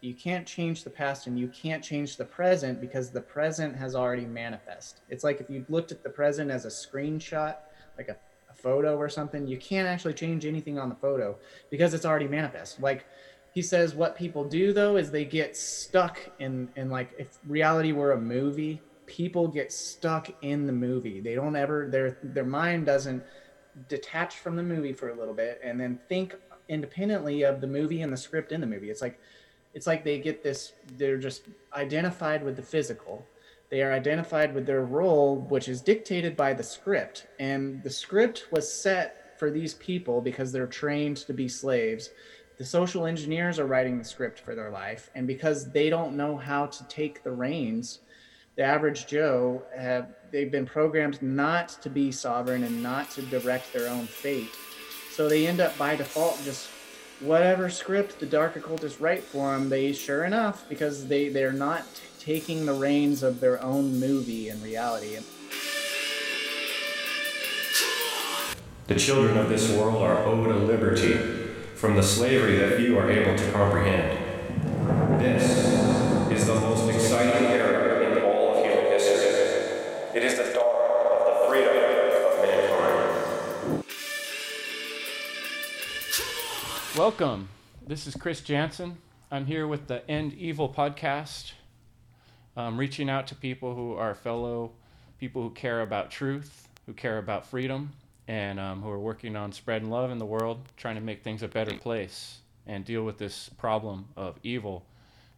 You can't change the past and you can't change the present because the present has already manifested. It's like if you looked at the present as a screenshot, like a photo or something, you can't actually change anything on the photo because it's already manifest. Like he says, what people do though is they get stuck in like, if reality were a movie, people get stuck in the movie. They don't ever, their mind doesn't detach from the movie for a little bit and then think independently of the movie and the script in the movie. It's like they get this, they're just identified with the physical. They are identified with their role, which is dictated by the script. And the script was set for these people because they're trained to be slaves. The social engineers are writing the script for their life. And because they don't know how to take the reins, the average Joe, they've been programmed not to be sovereign and not to direct their own fate. So they end up by default just whatever script the dark occultists write for them, they sure enough, because they're not taking the reins of their own movie and reality. The children of this world are owed a liberty from the slavery that few are able to comprehend. This is the most exciting era in all of human history. It is the dawn of the freedom of mankind. Welcome. This is Chris Jansen. I'm here with the End Evil podcast. I'm reaching out to people who are fellow people who care about truth, who care about freedom, and who are working on spreading love in the world, trying to make things a better place and deal with this problem of evil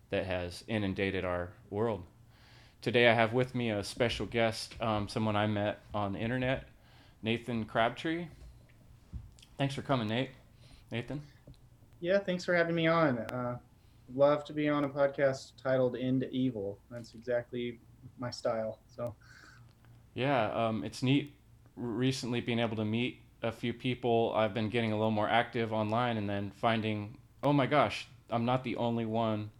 that has inundated our world. Today I have with me a special guest, someone I met on the internet, Nathan Crabtree. Thanks for coming, Nathan. Yeah, thanks for having me on. Love to be on a podcast titled End Evil. That's exactly my style. So, yeah, it's neat recently being able to meet a few people. I've been getting a little more active online and then finding, oh my gosh, I'm not the only one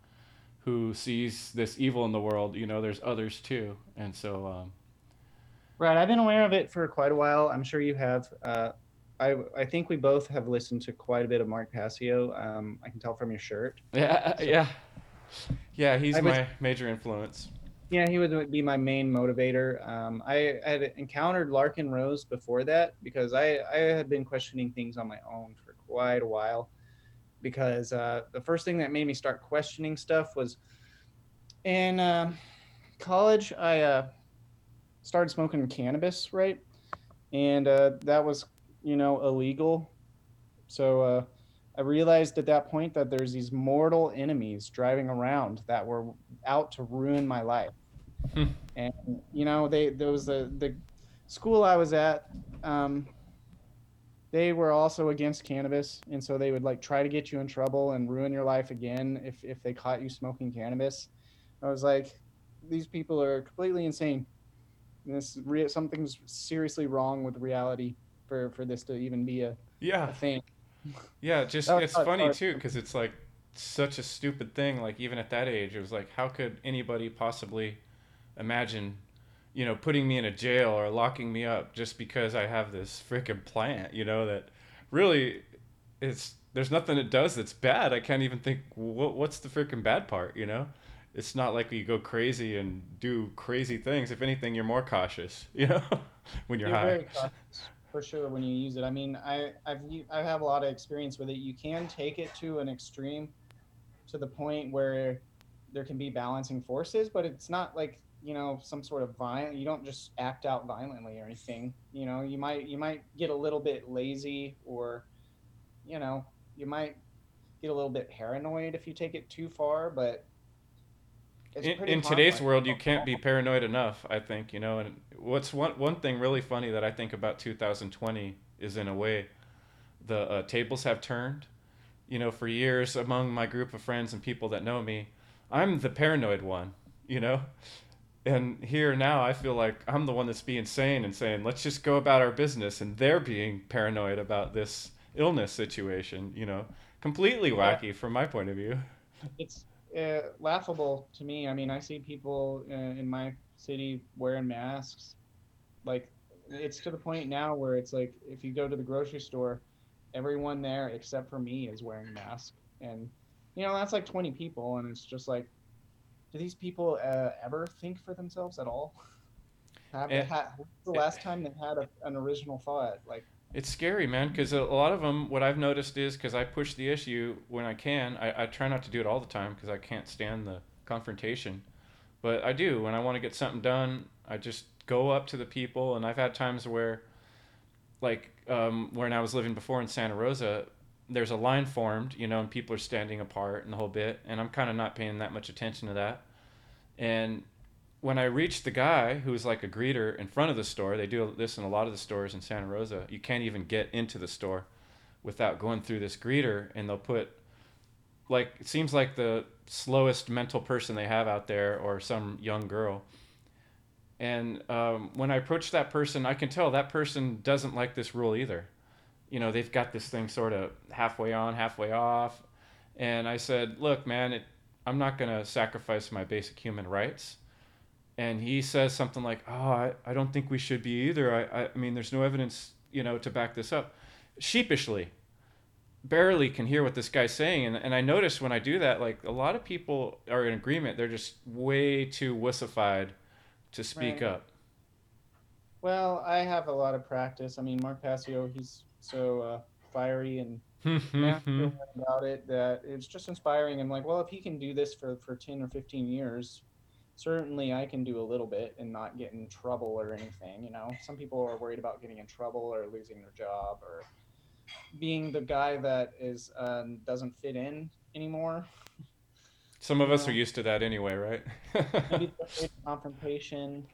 who sees this evil in the world. You know, there's others too. And so... Right, I've been aware of it for quite a while. I'm sure you have. I think we both have listened to quite a bit of Mark Passio. I can tell from your shirt. Yeah, so. Yeah. My major influence. Yeah, he would be my main motivator. I had encountered Larkin Rose before that because I had been questioning things on my own for quite a while. Because the first thing that made me start questioning stuff was in college. I started smoking cannabis, right, and that was, you know, illegal. So I realized at that point that there's these mortal enemies driving around that were out to ruin my life. And, you know, there was the school I was at, they were also against cannabis. And so they would like try to get you in trouble and ruin your life again if they caught you smoking cannabis. I was like, these people are completely insane. Something's seriously wrong with reality for this to even be a thing. Yeah, just it's funny too, because it's like such a stupid thing. Like even at that age, it was like, how could anybody possibly imagine, you know, putting me in a jail or locking me up just because I have this freaking plant, you know, that really there's nothing it does that's bad. I can't even think what's the freaking bad part, you know? It's not like you go crazy and do crazy things. If anything, you're more cautious, you know, when you're high. Very cautious. For sure, when you use it. I mean, I have a lot of experience with it. You can take it to an extreme, to the point where there can be balancing forces, but it's not like, you know, some sort of violent. You don't just act out violently or anything. You know, you might get a little bit lazy, or, you know, you might get a little bit paranoid if you take it too far. But it's in today's world, you can't be paranoid enough, I think, you know. And what's one thing really funny that I think about 2020 is, in a way, the tables have turned. You know, for years, among my group of friends and people that know me, I'm the paranoid one, you know. And here now, I feel like I'm the one that's being sane and saying, let's just go about our business. And they're being paranoid about this illness situation, you know. Completely wacky from my point of view. It's laughable to me. I mean, I see people in my city wearing masks. Like, it's to the point now where it's like, if you go to the grocery store, everyone there except for me is wearing a mask. And you know, that's like 20 people. And it's just like, do these people ever think for themselves at all? When's the last time they had an original thought? Like, it's scary, man, because a lot of them, what I've noticed is, because I push the issue when I can, I try not to do it all the time because I can't stand the confrontation. But I do. When I want to get something done, I just go up to the people. And I've had times where, like, when I was living before in Santa Rosa, there's a line formed, you know, and people are standing apart and the whole bit. And I'm kind of not paying that much attention to that. And when I reached the guy who was like a greeter in front of the store, they do this in a lot of the stores in Santa Rosa. You can't even get into the store without going through this greeter, and they'll put, like, it seems like the slowest mental person they have out there, or some young girl. And when I approach that person, I can tell that person doesn't like this rule either. You know, they've got this thing sort of halfway on, halfway off. And I said, look, man, I'm not going to sacrifice my basic human rights. And he says something like, oh, I don't think we should be either. I mean, there's no evidence, you know, to back this up. Sheepishly, barely can hear what this guy's saying. And I notice when I do that, like, a lot of people are in agreement. They're just way too wussified to speak up. Well, I have a lot of practice. I mean, Mark Passio, he's so fiery and natural about it that it's just inspiring. I'm like, well, if he can do this for 10 or 15 years... certainly I can do a little bit and not get in trouble or anything, you know. Some people are worried about getting in trouble or losing their job or being the guy that is doesn't fit in anymore. Some of us are used to that anyway, right? Maybe confrontation.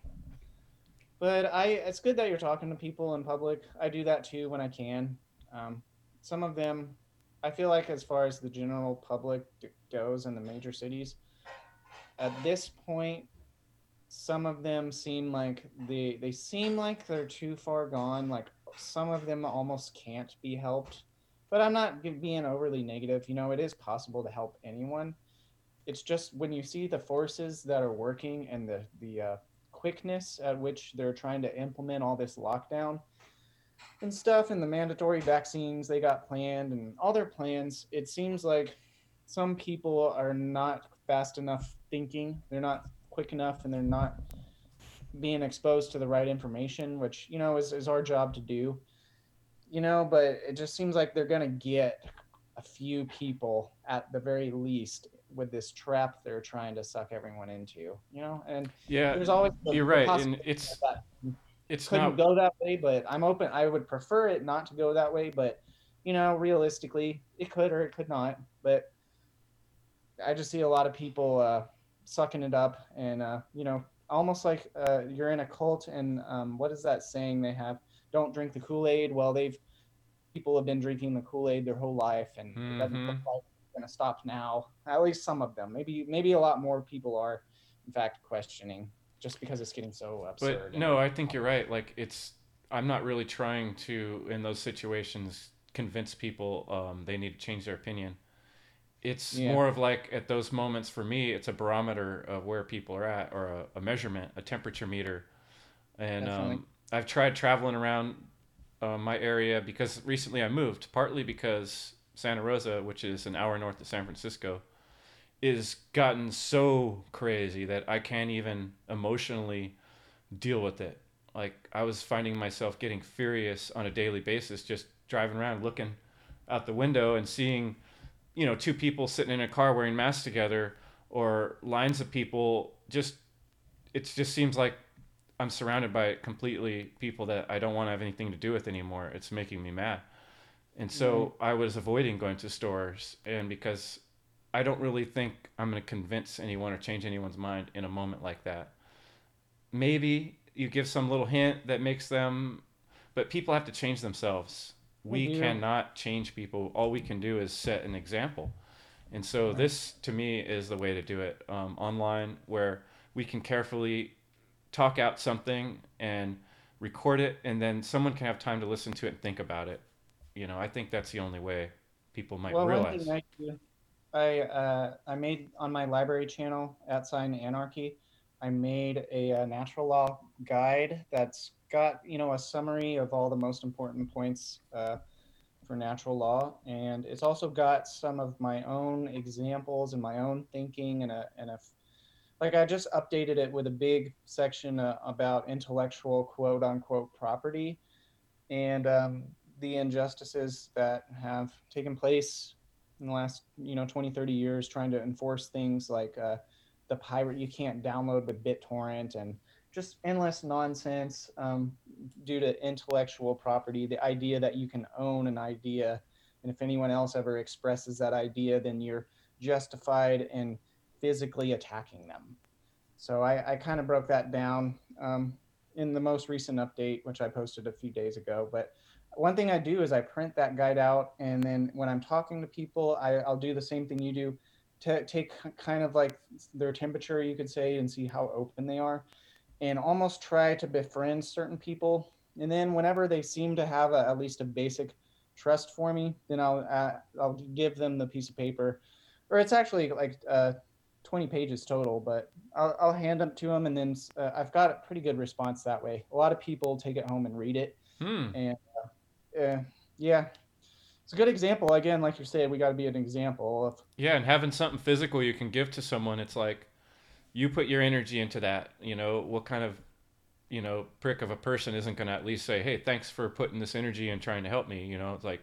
But it's good that you're talking to people in public. I do that too when I can. Some of them, I feel like as far as the general public goes in the major cities, at this point, some of them seem like they seem like they're too far gone. Like, some of them almost can't be helped. But I'm not being overly negative. You know, it is possible to help anyone. It's just when you see the forces that are working and the quickness at which they're trying to implement all this lockdown and stuff and the mandatory vaccines they got planned and all their plans, it seems like some people are not fast enough thinking, they're not quick enough, and they're not being exposed to the right information, which, you know, is our job to do, you know. But it just seems like they're gonna get a few people at the very least with this trap they're trying to suck everyone into, you know. And yeah, there's always you're right, and it's couldn't go that way, but I'm open. I would prefer it not to go that way, but, you know, realistically, it could or it could not. But I just see a lot of people sucking it up and, you know, almost like you're in a cult and what is that saying they have? Don't drink the Kool-Aid. Well, people have been drinking the Kool-Aid their whole life, and it doesn't look like it's going to stop now. At least some of them. Maybe a lot more people are, in fact, questioning just because it's getting so absurd. But no, I think you're right. Like, I'm not really trying to, in those situations, convince people they need to change their opinion. It's more of like, at those moments for me, it's a barometer of where people are at, or a measurement, a temperature meter. And I've tried traveling around my area, because recently I moved, partly because Santa Rosa, which is an hour north of San Francisco, is gotten so crazy that I can't even emotionally deal with it. Like, I was finding myself getting furious on a daily basis, just driving around, looking out the window and seeing, you know, two people sitting in a car wearing masks together, or lines of people. It just seems like I'm surrounded by completely people that I don't want to have anything to do with anymore. It's making me mad. And so I was avoiding going to stores, and because I don't really think I'm going to convince anyone or change anyone's mind in a moment like that. Maybe you give some little hint that makes them, but people have to change themselves. We cannot change people. All we can do is set an example. And so this, to me, is the way to do it online, where we can carefully talk out something and record it, and then someone can have time to listen to it and think about it. You know, I think that's the only way people might realize. One thing I made on my library channel at Sign Anarchy, I made a natural law guide that's got, you know, a summary of all the most important points for natural law. And it's also got some of my own examples and my own thinking and a like I just updated it with a big section about intellectual quote unquote property and the injustices that have taken place in the last, 20, 30 years, trying to enforce things like the pirate, you can't download with BitTorrent and just endless nonsense due to intellectual property, the idea that you can own an idea. And if anyone else ever expresses that idea, then you're justified in physically attacking them. So I kind of broke that down in the most recent update, which I posted a few days ago. But one thing I do is I print that guide out. And then when I'm talking to people, I'll do the same thing you do, take kind of like their temperature, you could say, and see how open they are, and almost try to befriend certain people. And then whenever they seem to have at least a basic trust for me, then I'll give them the piece of paper, or it's actually like 20 pages total, but I'll hand them to them. And then I've got a pretty good response that way. A lot of people take it home and read it. And yeah, it's a good example. Again, like you said, we got to be an example of. Yeah. And having something physical you can give to someone, it's like you put your energy into that, what kind of, prick of a person isn't going to at least say, hey, thanks for putting this energy and trying to help me. It's like,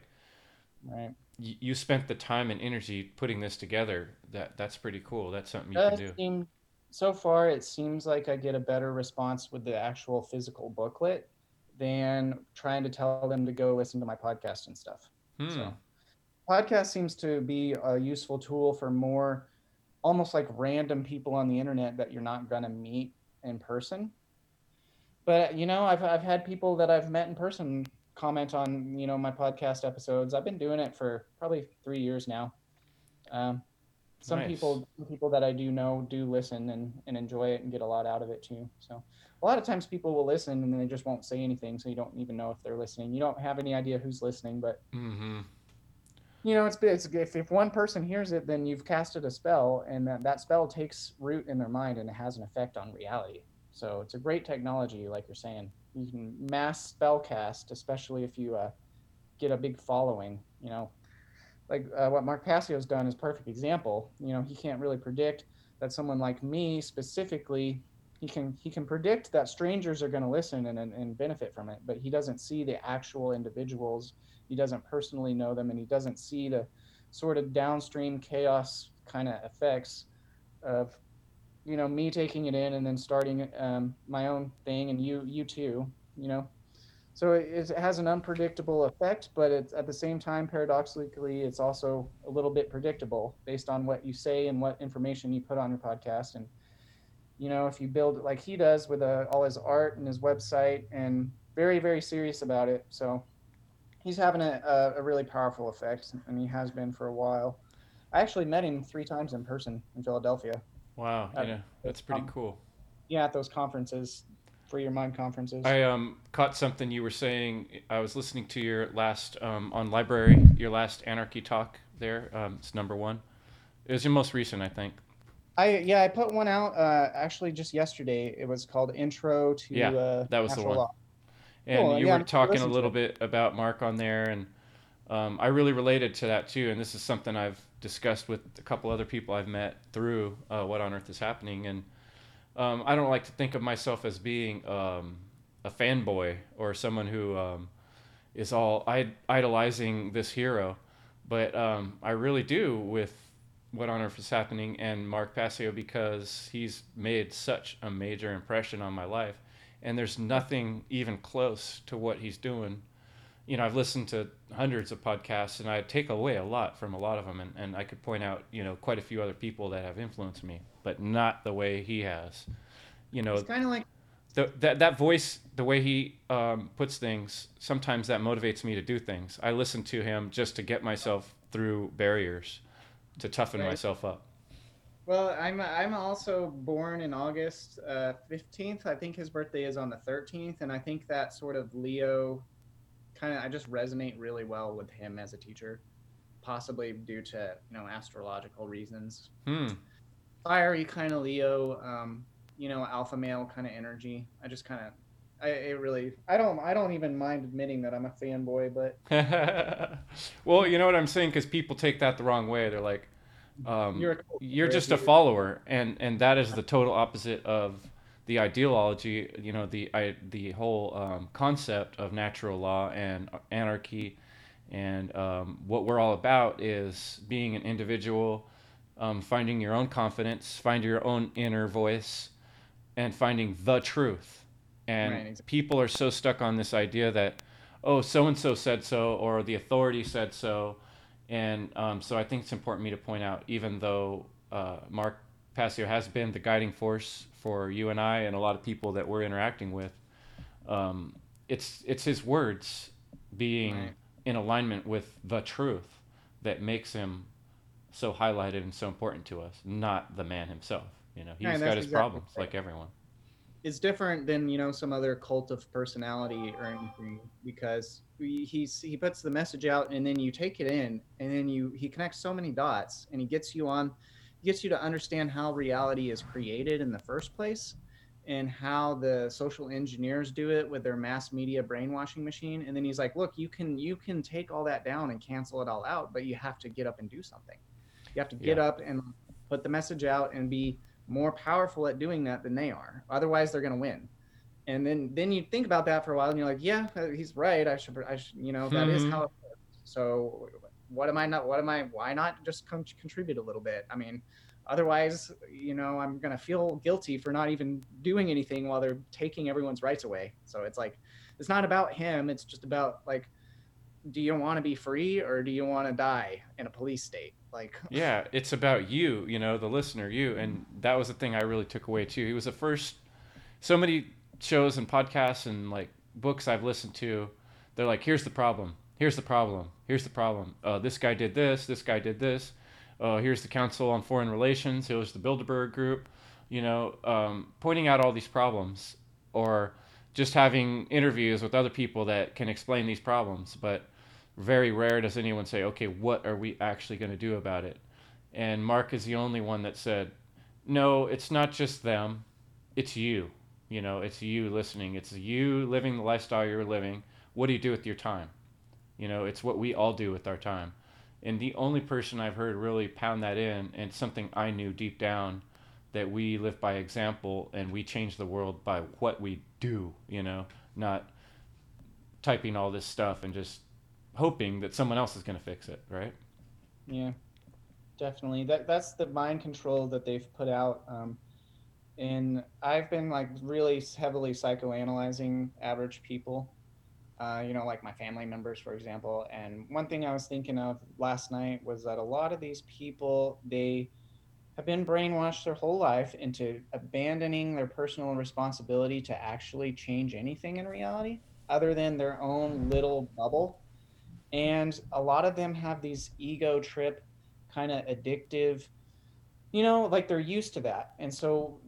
right. You spent the time and energy putting this together. That's pretty cool. That's something you can do. So far, it seems like I get a better response with the actual physical booklet than trying to tell them to go listen to my podcast and stuff. So, podcast seems to be a useful tool for more, almost like random people on the internet that you're not gonna meet in person. But I've had people that I've met in person comment on my podcast episodes. I've been doing it for probably 3 years now. Nice. people that I do know do listen and enjoy it and get a lot out of it too. So a lot of times people will listen and then they just won't say anything, so you don't even know if they're listening. You don't have any idea who's listening, but it's if one person hears it, then you've casted a spell, and that spell takes root in their mind and it has an effect on reality. So it's a great technology, like you're saying. You can mass spell cast, especially if you get a big following. Like what Mark Passio's done is a perfect example. He can't really predict that someone like me specifically. He can predict that strangers are going to listen and benefit from it, but he doesn't see the actual individuals. He doesn't personally know them, and he doesn't see the sort of downstream chaos kind of effects of me taking it in and then starting my own thing, and you too, so it has an unpredictable effect, but it's at the same time, paradoxically, it's also a little bit predictable based on what you say and what information you put on your podcast. And if you build it like he does with all his art and his website, and very, very serious about it, so he's having a really powerful effect, and he has been for a while. I actually met him 3 times in person in Philadelphia. Wow, that's pretty cool. Yeah, at those conferences, Free Your Mind conferences. I caught something you were saying. I was listening to your last on Library, your last Anarchy talk there. It's number 1. It was your most recent, I think. I put one out actually just yesterday. It was called Intro to that was Natural the one. Law. And cool. You were talking a little bit about Mark on there, and I really related to that too. And this is something I've discussed with a couple other people I've met through What on Earth is Happening. And I don't like to think of myself as being a fanboy or someone who is all idolizing this hero, but I really do with What on Earth is Happening and Mark Passio, because he's made such a major impression on my life, and there's nothing even close to what he's doing. I've listened to hundreds of podcasts, and I take away a lot from a lot of them, and I could point out quite a few other people that have influenced me, but not the way he has. It's kind of like that voice, the way he puts things. Sometimes that motivates me to do things. I listen to him just to get myself through barriers, to toughen myself up. Well, I'm also born in August 15th. I think his birthday is on the 13th, and I think that sort of Leo kind of, I just resonate really well with him as a teacher, possibly due to astrological reasons. Fiery kind of Leo, alpha male kind of energy. I just kind of I don't even mind admitting that I'm a fanboy, but well, you know what I'm saying, because people take that the wrong way. They're like, you're just a follower, and that is the total opposite of the ideology. You know, the whole concept of natural law and anarchy, and what we're all about is being an individual, finding your own confidence, find your own inner voice, and finding the truth. And right, exactly. People are so stuck on this idea that, oh, so-and-so said so, or the authority said so. And so I think it's important for me to point out, even though Mark Passio has been the guiding force for you and I and a lot of people that we're interacting with, it's his words being right. in alignment with the truth that makes him so highlighted and so important to us, not the man himself. You know, he's right, got his exactly problems right. like everyone. It's different than, you know, some other cult of personality or anything, because he puts the message out and then you take it in, and then he connects so many dots, and he gets you to understand how reality is created in the first place, and how the social engineers do it with their mass media brainwashing machine. And then he's like, look, you can take all that down and cancel it all out, but you have to get up and do something. You have to get up and put the message out and be more powerful at doing that than they are, otherwise they're going to win. And then you think about that for a while, and you're like, yeah, he's right, I should you know, that is how it works. So why not just contribute a little bit? I mean, otherwise, you know, I'm going to feel guilty for not even doing anything while they're taking everyone's rights away. So it's like, it's not about him, it's just about, like, do you want to be free, or do you want to die in a police state? Like, yeah, it's about you, you know, the listener, you. And that was the thing I really took away too. He was the first. So many shows and podcasts and like books I've listened to, they're like, here's the problem, this guy did this, here's the Council on Foreign Relations, here's the Bilderberg Group, you know, pointing out all these problems, or just having interviews with other people that can explain these problems. But very rare does anyone say, okay, what are we actually going to do about it? And Mark is the only one that said, no, it's not just them, it's you. You know, it's you listening, it's you living the lifestyle you're living. What do you do with your time? You know, it's what we all do with our time. And the only person I've heard really pound that in, and something I knew deep down, that we live by example and we change the world by what we do, you know, not typing all this stuff and just hoping that someone else is going to fix it, right? Yeah, definitely. That's the mind control that they've put out. And I've been, like, really heavily psychoanalyzing average people, you know, like my family members, for example. And one thing I was thinking of last night was that a lot of these people, they have been brainwashed their whole life into abandoning their personal responsibility to actually change anything in reality other than their own little bubble. And a lot of them have these ego trip, kind of addictive, you know, like they're used to that. And so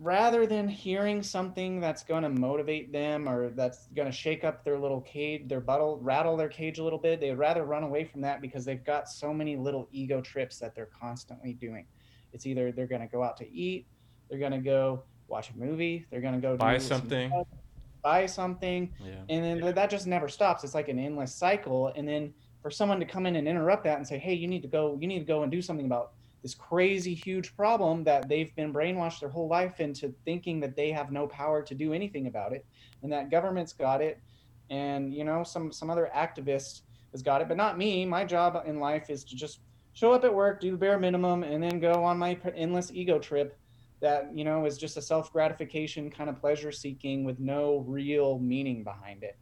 rather than hearing something that's going to motivate them, or that's going to shake up their little cage, rattle their cage a little bit, they would rather run away from that, because they've got so many little ego trips that they're constantly doing. It's either they're going to go out to eat, they're going to go watch a movie, they're going to go buy something. Buy something, and then that just never stops. It's like an endless cycle. And then for someone to come in and interrupt that and say, hey, you need to go and do something about this crazy huge problem that they've been brainwashed their whole life into thinking that they have no power to do anything about it, and that government's got it, and, you know, some other activist has got it, but not me. My job in life is to just show up at work, do the bare minimum, and then go on my endless ego trip that, you know, is just a self-gratification kind of pleasure seeking with no real meaning behind it,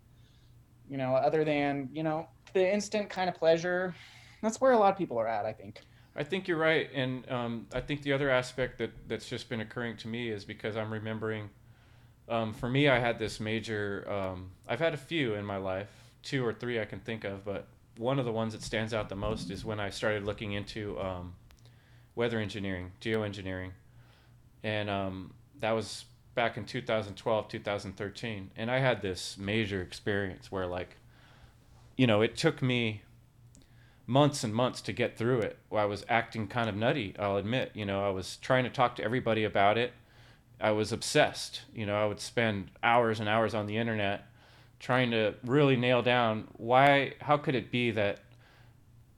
you know, other than, you know, the instant kind of pleasure. That's where a lot of people are at, I think. I think you're right. And I think the other aspect that's just been occurring to me is because I'm remembering, for me, I had this major, I've had a few in my life, 2 or 3 I can think of, but one of the ones that stands out the most is when I started looking into weather engineering, geoengineering. And that was back in 2012, 2013. And I had this major experience where, like, you know, it took me months and months to get through it. I was acting kind of nutty, I'll admit. You know, I was trying to talk to everybody about it. I was obsessed. You know, I would spend hours and hours on the internet trying to really nail down why, how could it be that,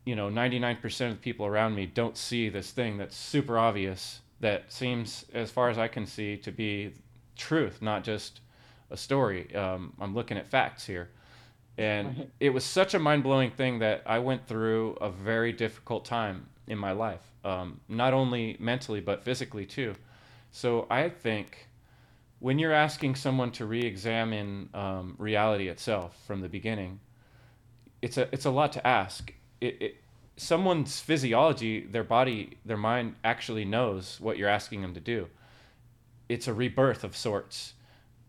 you know, 99% of the people around me don't see this thing that's super obvious, that seems, as far as I can see, to be truth, not just a story. I'm looking at facts here. And it was such a mind-blowing thing that I went through a very difficult time in my life, not only mentally, but physically too. So I think when you're asking someone to re-examine reality itself from the beginning, it's a lot to ask. Someone's physiology, their body, their mind actually knows what you're asking them to do. It's a rebirth of sorts.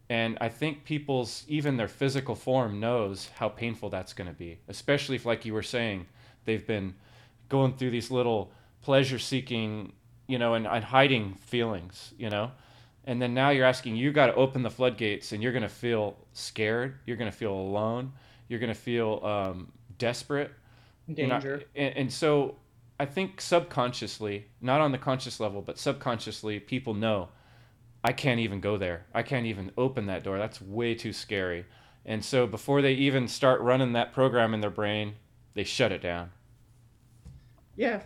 And I think people's, even their physical form knows how painful that's going to be, especially if, like you were saying, they've been going through these little pleasure-seeking, you know, and hiding feelings, you know. And then now you're asking, you got to open the floodgates, and you're going to feel scared. You're going to feel alone. You're going to feel desperate. Danger. And so I think subconsciously, not on the conscious level, but subconsciously, people know, I can't even go there. I can't even open that door. That's way too scary. And so before they even start running that program in their brain, they shut it down. Yeah,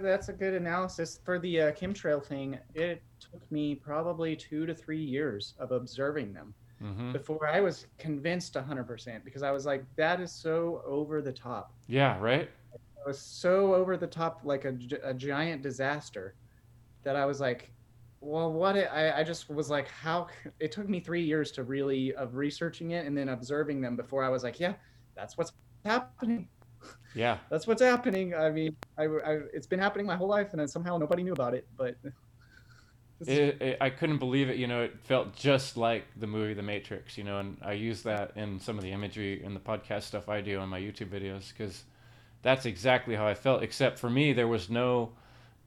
that's a good analysis. For the chemtrail thing, it took me probably 2 to 3 years of observing them before I was convinced 100%, because I was like, that is so over the top. Yeah, right? It was so over the top, like a giant disaster, that I was like, well, I just was like, how? It took me 3 years to really of researching it and then observing them before I was like, yeah, that's what's happening. Yeah, that's what's happening. I mean, it's been happening my whole life, and then somehow nobody knew about it. But I couldn't believe it. You know, it felt just like the movie The Matrix. You know, and I use that in some of the imagery and the podcast stuff I do on my YouTube videos, because that's exactly how I felt. Except for me, there was no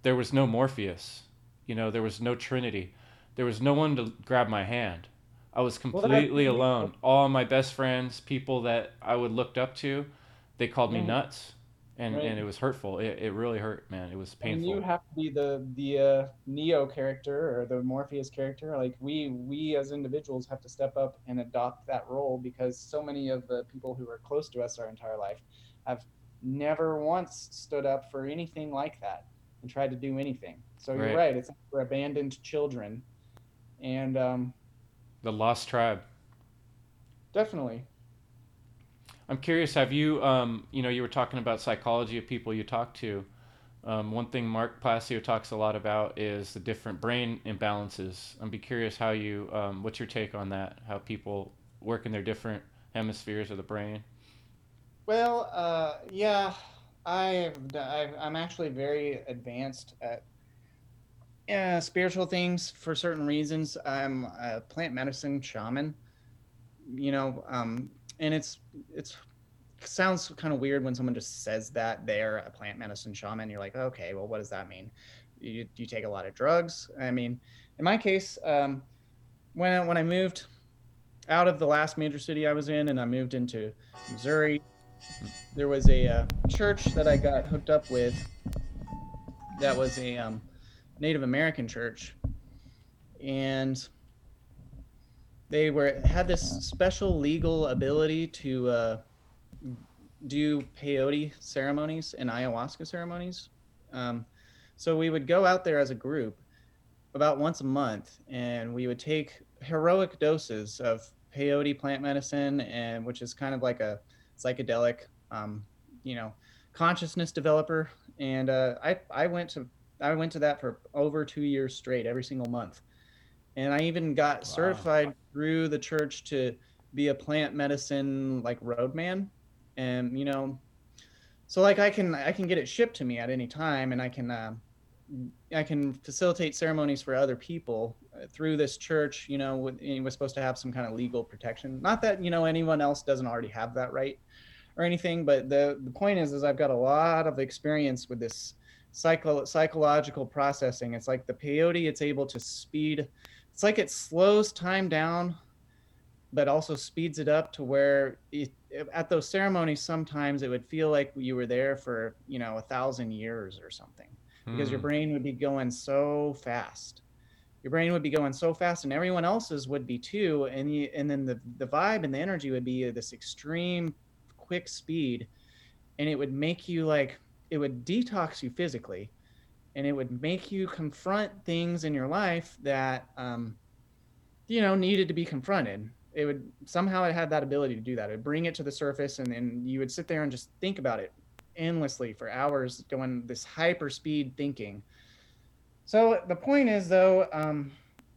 Morpheus. You know, there was no Trinity. There was no one to grab my hand. I was completely alone. All my best friends, people that I would looked up to, they called me nuts, and it was hurtful. It really hurt, man. It was painful. And you have to be the Neo character or the Morpheus character. Like we as individuals have to step up and adopt that role, because so many of the people who were close to us our entire life have never once stood up for anything like that and tried to do anything. So you're right. It's like we're abandoned children, and the lost tribe. Definitely. I'm curious. Have you, you were talking about psychology of people you talk to. One thing Mark Passio talks a lot about is the different brain imbalances. I'd be curious how you, what's your take on that? How people work in their different hemispheres of the brain? Well, yeah. I'm actually very advanced at spiritual things for certain reasons. I'm a plant medicine shaman, and it sounds kind of weird when someone just says that they're a plant medicine shaman. You're like, okay, well, what does that mean? You take a lot of drugs. I mean, in my case, when I moved out of the last major city I was in and I moved into Missouri, there was a church that I got hooked up with that was a Native American church, and they had this special legal ability to do peyote ceremonies and ayahuasca ceremonies. So we would go out there as a group about once a month, and we would take heroic doses of peyote plant medicine, and which is kind of like a psychedelic, consciousness developer. And I went to that for over 2 years straight, every single month. And I even got certified through the church to be a plant medicine roadman. And, so I can get it shipped to me at any time, and I can facilitate ceremonies for other people through this church. It was supposed to have some kind of legal protection. Not that, anyone else doesn't already have that right or anything, but the point is I've got a lot of experience with this psychological processing. It's like the peyote, it's able to speed. It's like it slows time down, but also speeds it up to where at those ceremonies, sometimes it would feel like you were there for, 1,000 years or something, because your brain would be going so fast. your brain would be going so fast, and everyone else's would be too. And you, and then the vibe and the energy would be this extreme quick speed, and it would make you it would detox you physically, and it would make you confront things in your life that, needed to be confronted. It would somehow, it had that ability to do that. It would bring it to the surface, and then you would sit there and just think about it endlessly for hours, doing this hyper speed thinking. So the point is, though,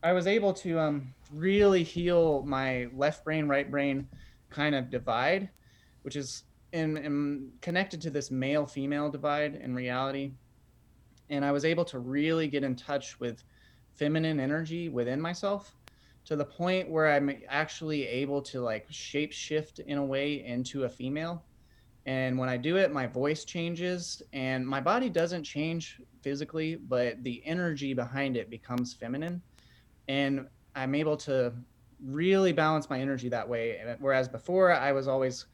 I was able to really heal my left brain, right brain kind of divide, which is in connected to this male-female divide in reality. And I was able to really get in touch with feminine energy within myself, to the point where I'm actually able to shape shift in a way into a female. And when I do it, my voice changes, and my body doesn't change physically, but the energy behind it becomes feminine. And I'm able to really balance my energy that way. Whereas before, I was always,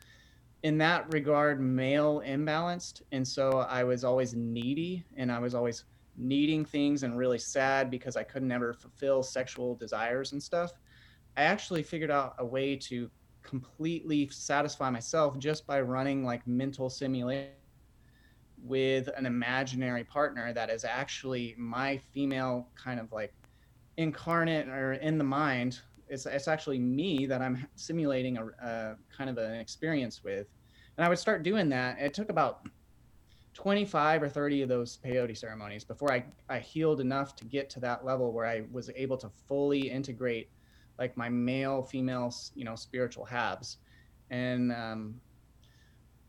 in that regard, male imbalanced. And so I was always needy, and I was always needing things and really sad because I could never fulfill sexual desires and stuff. I actually figured out a way to completely satisfy myself just by running mental simulation with an imaginary partner that is actually my female kind of incarnate or in the mind. It's actually me that I'm simulating a kind of an experience with. And I would start doing that. It took about 25 or 30 of those peyote ceremonies before I healed enough to get to that level where I was able to fully integrate my male, female, spiritual halves. And,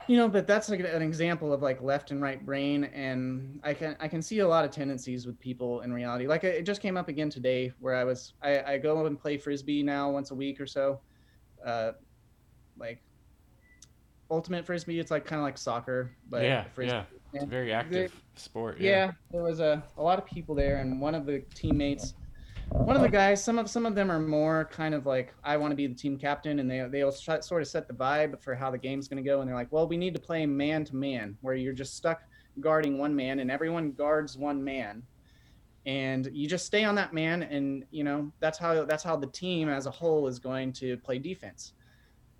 but that's an example of left and right brain. And I can see a lot of tendencies with people in reality. It just came up again today where I go and play Frisbee now once a week or so. Ultimate Frisbee, it's kind of like soccer, but yeah, Frisbee. Yeah. It's a very active sport. Yeah. There was a lot of people there, and one of the teammates, one of the guys, some of them are more kind of I want to be the team captain, and they'll sort of set the vibe for how the game's going to go, and they're well, we need to play man to man, where you're just stuck guarding one man, and everyone guards one man, and you just stay on that man, and that's how the team as a whole is going to play defense.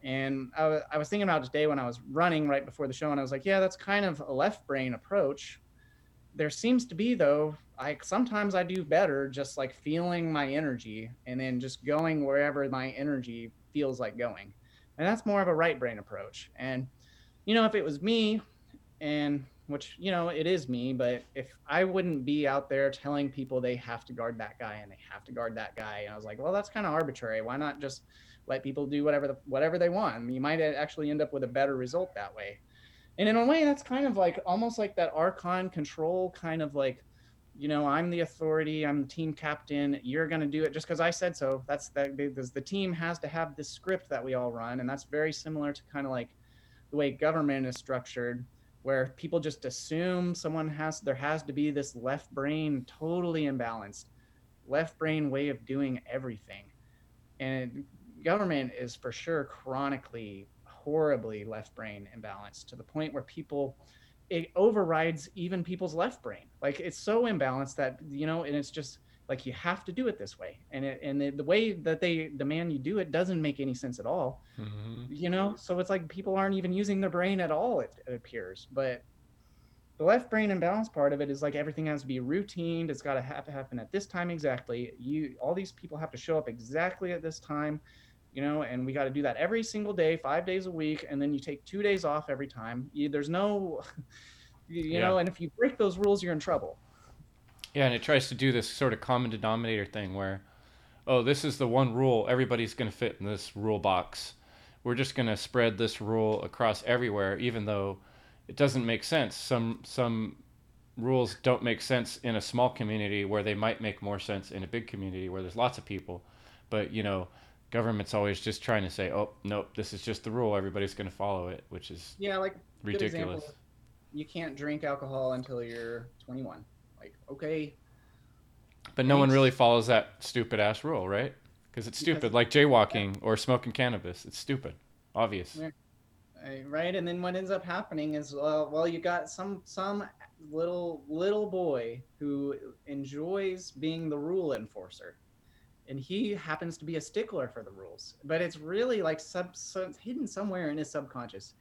And I was thinking about it today when I was running right before the show, and I was yeah, that's kind of a left brain approach. There seems to be, though, sometimes I do better just feeling my energy and then just going wherever my energy feels like going. And that's more of a right brain approach. And, if it was me, and which, it is me, but if I wouldn't be out there telling people they have to guard that guy and they have to guard that guy. And I was that's kind of arbitrary. Why not just let people do whatever they want? I mean, you might actually end up with a better result that way. And in a way, that's kind of almost that archon control kind of I'm the authority, I'm the team captain, you're going to do it just because I said so. That's that, because the team has to have this script that we all run. And that's very similar to kind of the way government is structured, where people just assume there has to be this left brain, totally imbalanced, left brain way of doing everything. And government is for sure chronically, horribly left brain imbalanced, to the point where it overrides even people's left brain. It's so imbalanced that, and it's just you have to do it this way. And the way that they demand you do it doesn't make any sense at all, mm-hmm. So it's people aren't even using their brain at all, it appears. But the left brain imbalance part of it is everything has to be routine. It's got to have to happen at this time exactly. All these people have to show up exactly at this time. And we got to do that every single day, 5 days a week, and then you take 2 days off every time. There's no, and if you break those rules, you're in trouble. Yeah, and it tries to do this sort of common denominator thing where, this is the one rule everybody's going to fit in this rule box. We're just going to spread this rule across everywhere, even though it doesn't make sense. Some rules don't make sense in a small community where they might make more sense in a big community where there's lots of people. But, government's always just trying to say, oh, nope, this is just the rule. Everybody's going to follow it, which is ridiculous. Example, you can't drink alcohol until you're 21. Okay. But no one really follows that stupid-ass rule, right? Because it's stupid, like jaywalking or smoking cannabis. It's stupid. Obvious. Right, and then what ends up happening is, you got some little boy who enjoys being the rule enforcer, and he happens to be a stickler for the rules, but it's really like hidden somewhere in his subconscious.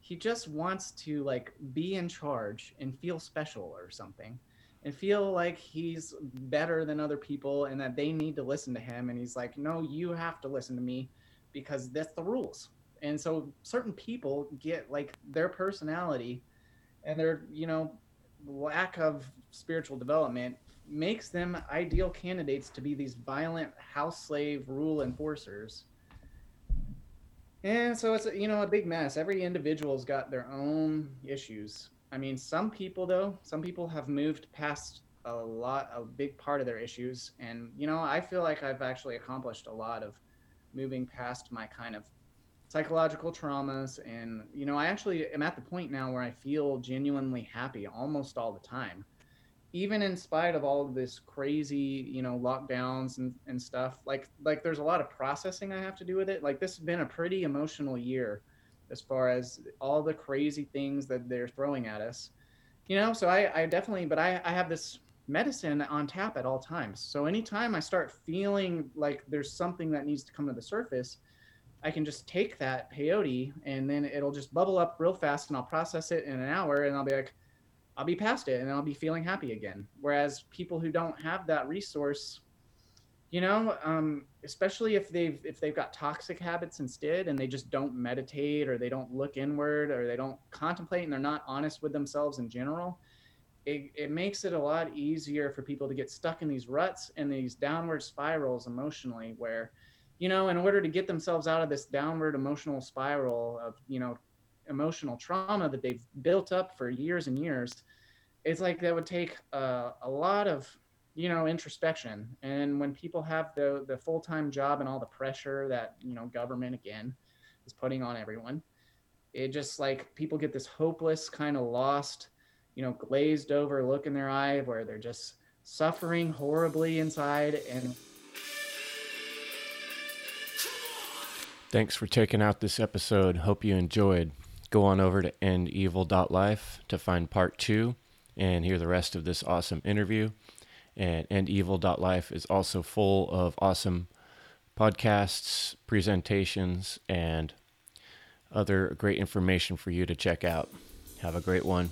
He just wants to like be in charge and feel special or something, and feel like he's better than other people and that they need to listen to him. And he's like, no, you have to listen to me because that's the rules. And so certain people get like their personality and their, you know, lack of spiritual development makes them ideal candidates to be these violent house slave rule enforcers. And so it's, you know, a big mess. Every individual's got their own issues. I mean, some people have moved past a big part of their issues. And, you know, I feel like I've actually accomplished a lot of moving past my kind of psychological traumas. And, you know, I actually am at the point now where I feel genuinely happy almost all the time, even in spite of all of this crazy, you know, lockdowns and stuff. Like there's a lot of processing I have to do with it. Like, this has been a pretty emotional year as far as all the crazy things that they're throwing at us, you know? So I definitely, but I have this medicine on tap at all times. So anytime I start feeling like there's something that needs to come to the surface, I can just take that peyote and then it'll just bubble up real fast and I'll process it in an hour and I'll be like, I'll be past it and I'll be feeling happy again. Whereas people who don't have that resource, you know, especially if they've got toxic habits instead and they just don't meditate or they don't look inward or they don't contemplate and they're not honest with themselves in general, it makes it a lot easier for people to get stuck in these ruts and these downward spirals emotionally where, you know, in order to get themselves out of this downward emotional spiral of, you know, emotional trauma that they've built up for years and years, it's like that would take a lot of, you know, introspection. And when people have the full-time job and all the pressure that, you know, government again is putting on everyone, it just like people get this hopeless kind of lost, you know, glazed over look in their eye where they're just suffering horribly inside. And thanks for checking out this episode. Hope you enjoyed. Go on over to endevil.life to find part 2 and hear the rest of this awesome interview. And endevil.life is also full of awesome podcasts, presentations, and other great information for you to check out. Have a great one.